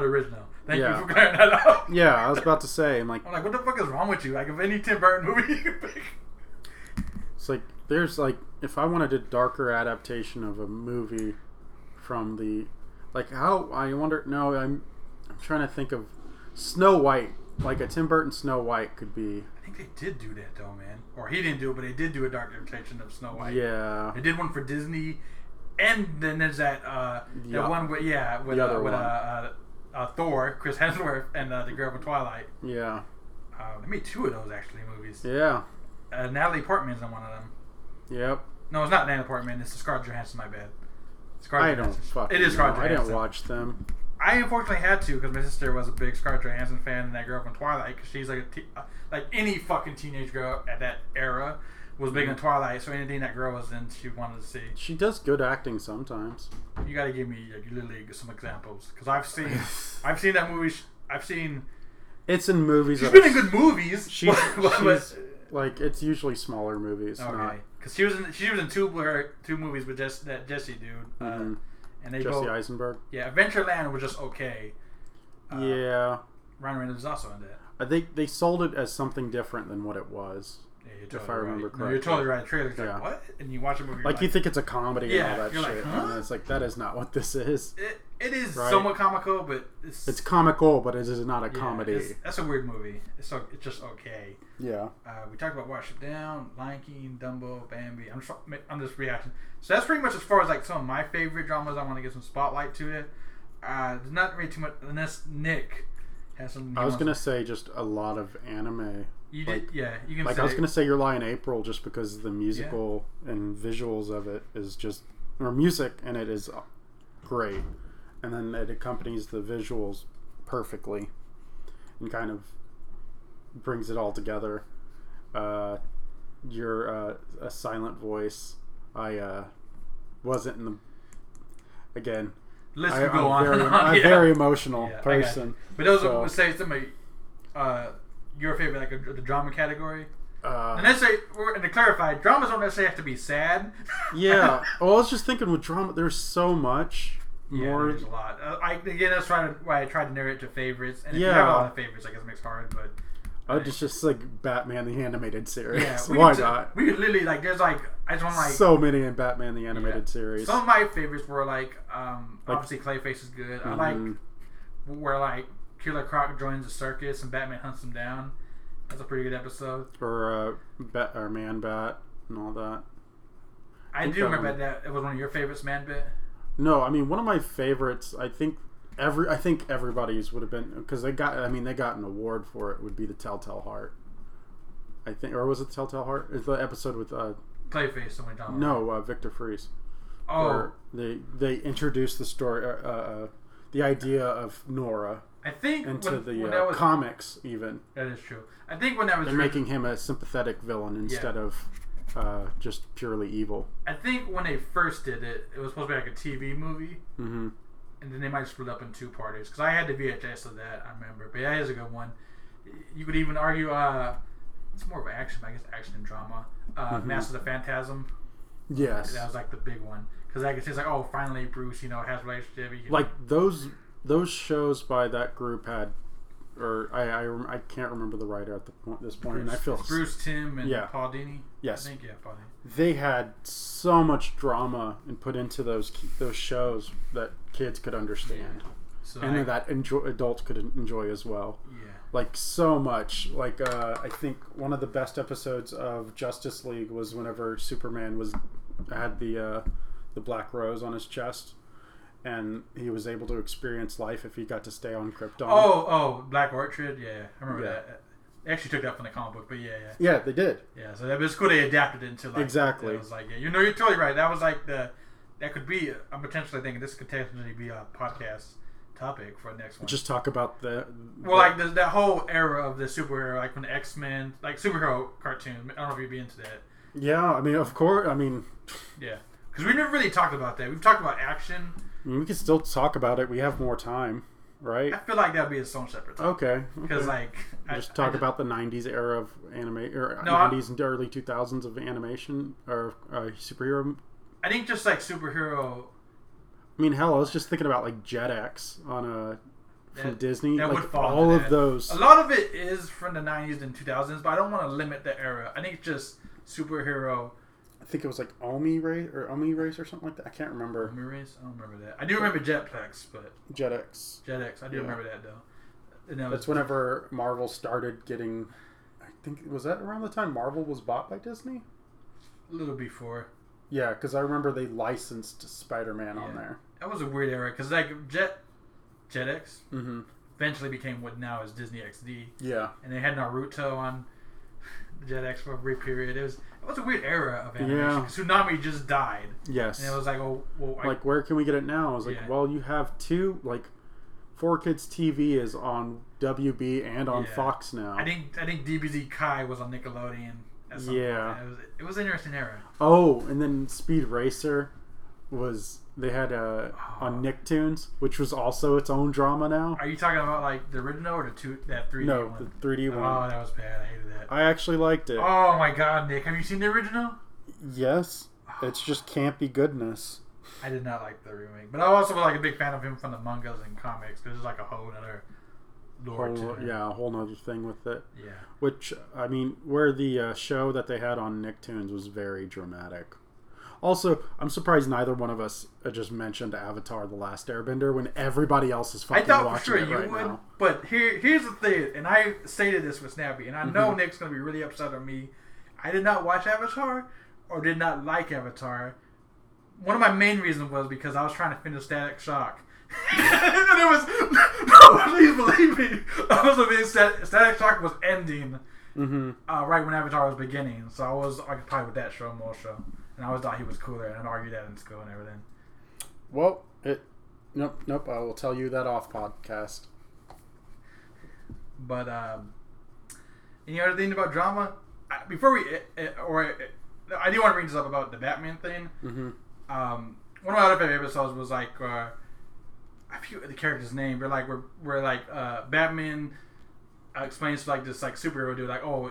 original. Thank you for clearing that up. Yeah, I was about to say. I'm like, what the fuck is wrong with you? Like, if any Tim Burton movie you can pick. It's like, there's like, if I wanted a darker adaptation of a movie from the, like how, I wonder, no, I'm trying to think of Snow White, like a Tim Burton Snow White could be. I think they did do that though, man. Or he didn't do it, but they did do a dark adaptation of Snow White. Yeah. They did one for Disney, and then there's that, the one with, Thor, Chris Hemsworth, and the girl from Twilight. Yeah. They made two of those actually movies. Yeah. Natalie Portman's in one of them. Yep. No, it's not Natalie Portman. It's Scarlett Johansson. My bad. It is Scarlett Johansson. I didn't watch them. I unfortunately had to because my sister was a big Scarlett Johansson fan, and that girl from Twilight. Because she's like like any fucking teenage girl at that era was big in Twilight. So anything that girl was in, she wanted to see. She does good acting sometimes. You got to give me literally some examples because I've seen that movie. I've seen. It's in movies. She's been in good movies. She's like it's usually smaller movies. Okay, because she was in two movies with that Jesse dude, and they Jesse Eisenberg. Yeah, Adventureland was just okay. Ryan Reynolds was also in that. I think they sold it as something different than what it was. If I remember correctly. No, you're totally right. The trailer's like, what? And you watch a movie. Like, you think it's a comedy and all that shit. Like, huh? And it's like, that is not what this is. It is somewhat comical, but it's comical, but it is not a comedy. That's a weird movie. It's just okay. Yeah. We talked about Wash It Down, Lion King, Dumbo, Bambi. I'm just reacting. So that's pretty much as far as like some of my favorite dramas. I want to give some spotlight to it. There's not really too much unless Nick has some. I was gonna say just a lot of anime. You like, did, yeah. You can like say, I was gonna say Your Lie in April just because the musical and visuals of it is just, or music, and it is great, and then it accompanies the visuals perfectly, and kind of brings it all together. You're a silent voice. I wasn't in the again. Let's go on. I'm a very emotional person. But those would say somebody. Your favorite, like the drama category. And to clarify, dramas don't necessarily have to be sad. Yeah. Well, I was just thinking with drama, there's so much more. There's a lot. That's why I tried to narrate to favorites. And if you have a lot of favorites, I guess it makes it hard. But just like Batman: The Animated Series. Yeah, why not? We could literally like. There's like I just want like so many in Batman: The Animated Series. Some of my favorites were like obviously Clayface is good. Mm-hmm. I like where like Killer Croc joins the circus and Batman hunts him down. That's a pretty good episode. Or Man Bat and all that. I do remember that. It was one of your favorites, Man Bat. No, I mean one of my favorites. I think everybody's would have been because they got. I mean, they got an award for it. Would be the Telltale Heart, I think, or was it Telltale Heart? It's the episode with Clayface. Victor Freeze. Oh, where they introduced the story, the idea of Nora. I think into the comics even. That is true. I think when that was they're making him a sympathetic villain instead of just purely evil. I think when they first did it, it was supposed to be like a TV movie. Mm-hmm. And then they might split up in two parties. Because I had the VHS of that, I remember. But that is a good one. You could even argue, it's more of action, I guess, action and drama. Master of the Phantasm. Yes. That was like the big one. Because I could see it's like, oh, finally Bruce, has a relationship. Those shows by that group had, or I can't remember the writer at this point. Bruce, and I feel Bruce, Tim, and Paul Dini. Yes, I think Paul Dini. They had so much drama and put into those shows that kids could understand, so and that adults could enjoy as well. Yeah, like so much. Like I think one of the best episodes of Justice League was whenever Superman had the black rose on his chest. And he was able to experience life if he got to stay on Krypton. Oh, Black Orchid, yeah. I remember that. They actually took that from the comic book, but yeah. Yeah, they did. Yeah, so that was cool they adapted it into like... Exactly. It was like, you're totally right. That was like the... That could be... I'm potentially thinking this could potentially be a podcast topic for the next one. Just talk about the... Well, like that whole era of the superhero, like when the X-Men... Like superhero cartoon. I don't know if you'd be into that. Yeah, I mean, of course. I mean... Yeah. Because we never really talked about that. We've talked about action... We can still talk about it. We have more time, right? I feel like that would be a song separate time. Okay. Because, like... Just talk about the 90s era of anime... Or no, 90s and early 2000s of animation or superhero... I think just, like, superhero... I mean, hell, I was just thinking about, like, Jet X from Disney. That like, would fall all of those. A lot of it is from the 90s and 2000s, but I don't want to limit the era. I think just superhero... I think it was like Omi Race or something like that. I can't remember. Omi Race? I don't remember that. I do remember Jet X. I do remember that though. And that's whenever Marvel started getting. I think was that around the time Marvel was bought by Disney. A little before. Yeah, because I remember they licensed Spider-Man on there. That was a weird era because like Jet X eventually became what now is Disney XD. Yeah, and they had Naruto on Jet X for a brief period. It was a weird era of animation. Yeah. Tsunami just died. Yes. And it was like, oh, well, like, where can we get it now? I was like, well, you have two, like, 4Kids TV is on WB and on Fox now. I think DBZ Kai was on Nickelodeon. At some point. It was an interesting era. Oh, and then Speed Racer was they had on Nicktoons, which was also its own drama now. Are you talking about like the original or that 3D one? No, the 3D one. Oh, that was bad. I hated that. I actually liked it. Oh my god, Nick. Have you seen the original? Yes. Oh. It's just campy goodness. I did not like the remake. But I also was like a big fan of him from the mangas and comics. There's like a whole other lore to it. Yeah, a whole nother thing with it. Yeah. Which, I mean, where the show that they had on Nicktoons was very dramatic. Also, I'm surprised neither one of us just mentioned Avatar: The Last Airbender when everybody else is fucking watching it right now. I thought for sure you would, but here's the thing, and I stated this with Snappy, and I know Nick's going to be really upset at me. I did not watch Avatar or did not like Avatar. One of my main reasons was because I was trying to finish Static Shock. And it was... No, please believe me. Static Shock was ending right when Avatar was beginning, so I was occupied with that show more so. And I always thought he was cooler, and I'd argue that in school and everything. Well, nope, I will tell you that off podcast. But, any other thing about drama? I do want to bring this up about the Batman thing. One of my other favorite episodes was, I forget the character's name, but, Batman... explains to this superhero dude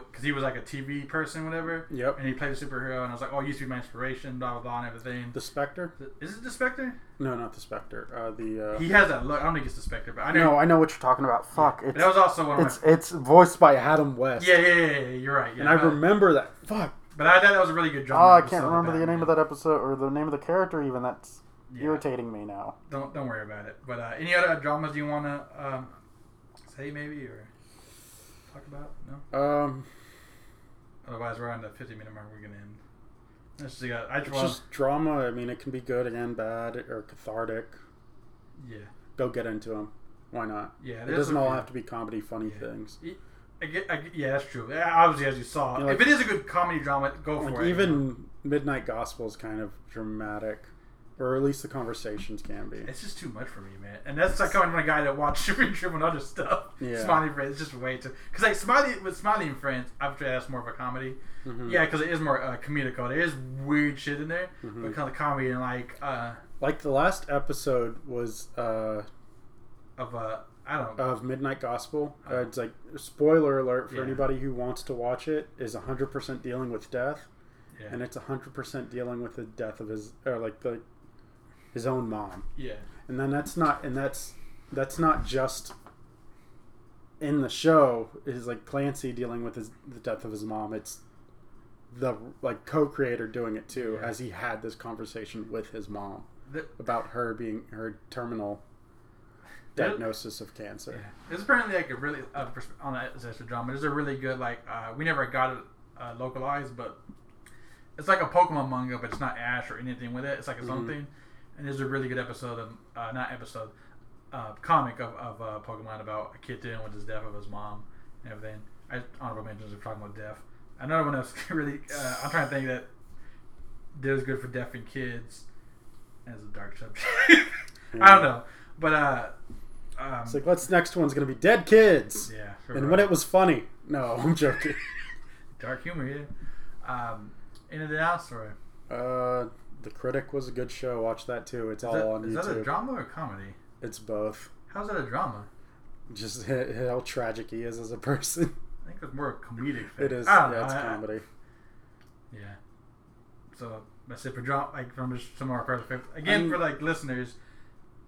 because he was a TV person, whatever. Yep. And he played a superhero, and I was like, he used to be my inspiration, blah blah blah, and everything. The Spectre? Is it the Spectre? No, not the Spectre. He has that look. I don't think it's the Spectre, but I know. No, I know what you're talking about. Fuck. Yeah. That was also one of my. It's voiced by Adam West. Yeah. You're right. Yeah, and I remember that. Fuck. But I thought that was a really good job. I can't remember the name of that episode or the name of the character even. That's irritating me now. Don't worry about it. But any other dramas you want to say maybe or. About no. Otherwise, we're on the 50-minute mark. We're gonna end. It's just drama. I mean, it can be good and bad or cathartic. Yeah. Go get into them. Why not? Yeah. It doesn't all have to be comedy, funny things. Yeah, that's true. Obviously, as you saw, if it is a good comedy drama, go for it. Even Midnight Gospel is kind of dramatic. Or at least the conversations can be. It's just too much for me, man. And that's coming from a guy that watched Shivering Truth and other stuff. Yeah. Smiley Friends is just way too... Because Smiley and Friends, obviously that's more of a comedy. Mm-hmm. Yeah, because it is more comedical. There is weird shit in there. Mm-hmm. But kind of comedy and the last episode was... Of Midnight Gospel. Oh. It's spoiler alert for anybody who wants to watch it, is 100% dealing with death. Yeah. And it's 100% dealing with the death of his own mom. Yeah. And then that's not just in the show. It's Clancy dealing with the death of his mom. It's the co-creator doing it too, as he had this conversation with his mom about her being her terminal diagnosis of cancer. Yeah. It's apparently a really on that ancestral drama. There's a really good we never got it localized, but it's a Pokemon manga, but it's not Ash or anything with it. It's its own thing. And there's a really good comic of Pokemon about a kid dealing with his death of his mom and everything. Honorable mentions are talking about death. Another one that's really, I'm trying to think that does good for deaf and kids as a dark subject. Yeah. I don't know. But, what's next one's going to be dead kids. Yeah. And right. When it was funny. No, I'm joking. Dark humor, yeah. Anything else, or? The Critic was a good show. Watch that too. It's all on YouTube. Is that a drama or comedy? It's both. How's that a drama? Just how tragic he is as a person. I think it's more a comedic thing. It is. It's comedy. Yeah. So that's it for drama. From some of our favorite again for listeners.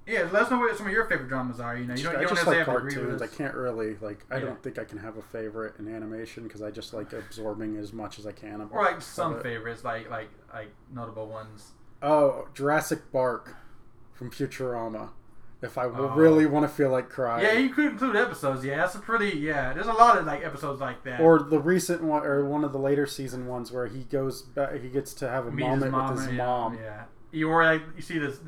Yeah, let us know what some of your favorite dramas are. You don't necessarily have to agree with us. I can't really I don't think I can have a favorite in animation because I just like absorbing as much as I can. Or some favorites, like notable ones. Oh, Jurassic Bark from Futurama. If I really want to feel like crying. Yeah, you could include episodes. Yeah, that's a pretty. Yeah, there's a lot of episodes like that. Or the recent one, or one of the later season ones where he goes back, he gets to have a moment with his mom. Yeah. You see this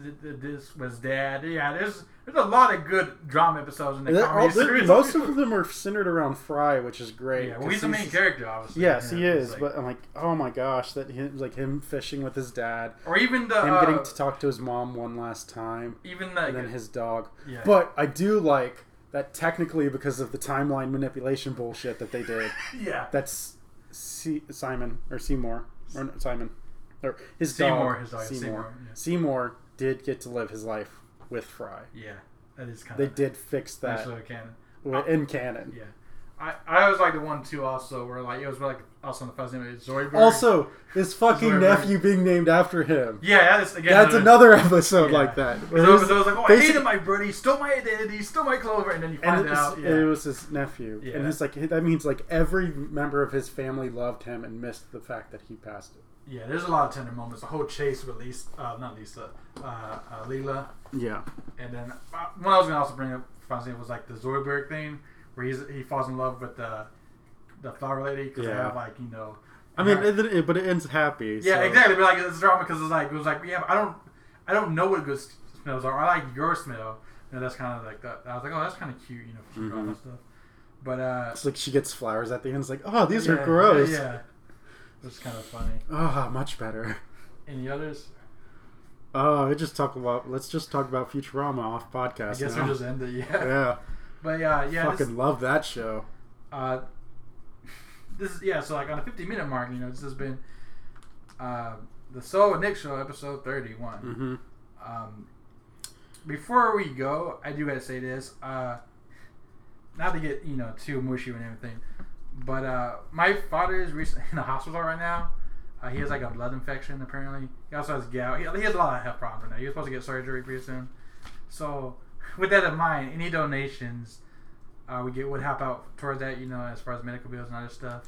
was dad. Yeah, there's a lot of good drama episodes in the comedy series. Most of them are centered around Fry, which is great. Yeah, well, he's the main character, obviously. Yes, he is. But I'm oh my gosh, that him fishing with his dad, or even him getting to talk to his mom one last time, and then his dog. Yeah. But I do like that technically because of the timeline manipulation bullshit that they did. Yeah, that's Simon. Or his dog, Seymour. Yeah. Seymour did get to live his life with Fry. Yeah, that is kind of... They did fix that. In canon. Yeah. I always like the 1-2 also, where like it was like also in the first name Zoidberg. Also, his fucking Zoidberg. Nephew being named after him. Yeah, that's again. That's another episode like that. So like, oh, I hated my brother. He stole my identity. He stole my clover, and then you find out it was his nephew. Yeah. And it's like that means like every member of his family loved him and missed the fact that he passed it. Yeah, there's a lot of tender moments. The whole chase with Lisa, Leela. Yeah. And then one I was gonna also bring up, finally, was like the Zoidberg thing. Where he falls in love with the flower lady because they have like, you know, I mean, but it ends happy. Yeah, so. Exactly. But like it's drama because it was like yeah, I don't know what good smells are. I like your smell, and that's kind of like that. I was like, oh, that's kind of cute, you know, for mm-hmm. and stuff. But it's like she gets flowers at the end. It's like, oh, these are gross. Yeah, it's kind of funny. Oh, much better. Any others? Oh, we just talk about. Let's just talk about Futurama off podcast. I guess we'll just end it. Yeah. But yeah, fucking love that show. This is so like on the 50-minute mark, you know, this has been the Soul and Nick Show episode 31. Mm-hmm. Before we go, I do gotta say this. Not to get too mushy and everything, but my father is recently in the hospital right now. He has like a blood infection apparently. He also has gout. He has a lot of health problems right now. He was supposed to get surgery pretty soon, so. With that in mind, any donations we get would help out towards that, as far as medical bills and other stuff,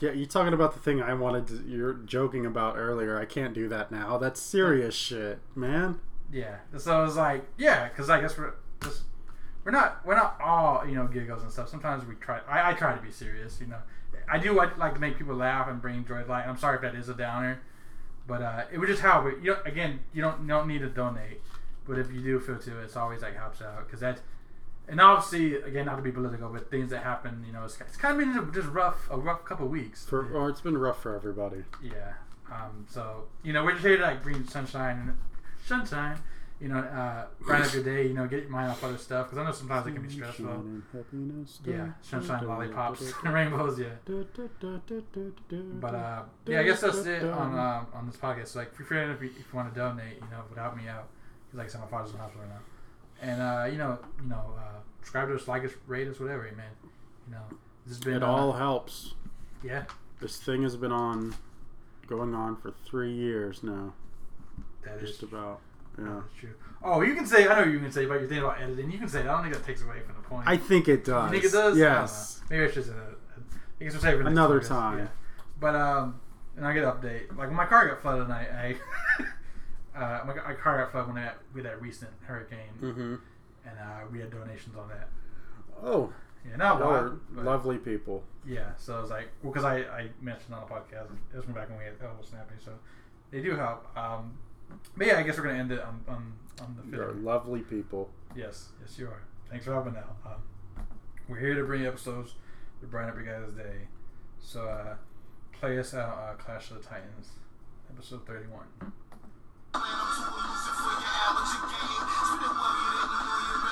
Yeah, you're talking about the thing you're joking about earlier. I can't do that now. That's serious shit, man. Yeah. So I was like, because I guess we're not all, giggles and stuff. Sometimes we try. I try to be serious, I do like to make people laugh and bring joy to life. I'm sorry if that is a downer, but it was just how we. Again, you don't need to donate. But if you do feel to it, it's always like helps out because that's, and obviously again not to be political, but things that happen, it's kind of been just a rough couple of weeks. It's been rough for everybody. Yeah. So we're just here to like bring sunshine. Brighten up your day. Get your mind off other stuff because I know sometimes it can be stressful. Yeah. Sunshine, lollipops, and rainbows. Yeah. But I guess that's it on this podcast. So, like, feel free if you want to donate, would help me out. Like some of my father's in the hospital right now, and subscribe to us, like us, rate us, whatever, man. This has been it all helps. Yeah, this thing has been going on for 3 years now. That is just about That's true. Oh, you can say but you're thinking about editing. You can say it. I don't think that takes away from the point. I think it does. You think it does? Yes. Maybe it's just another time. Yeah. But and I get an update. Like when my car got flooded tonight, my car got flooded with that recent hurricane, mm-hmm. and we had donations on that. Oh, yeah, not a lot. Lovely people. Yeah, so I was like, because I mentioned on the podcast, it was back when we had elbow snapping, so they do help. But yeah, I guess we're gonna end it on the. You're lovely people. Yes, you are. Thanks for helping out. We're here to bring episodes to brighten up your guys' day. So play us out, Clash of the Titans, episode 31.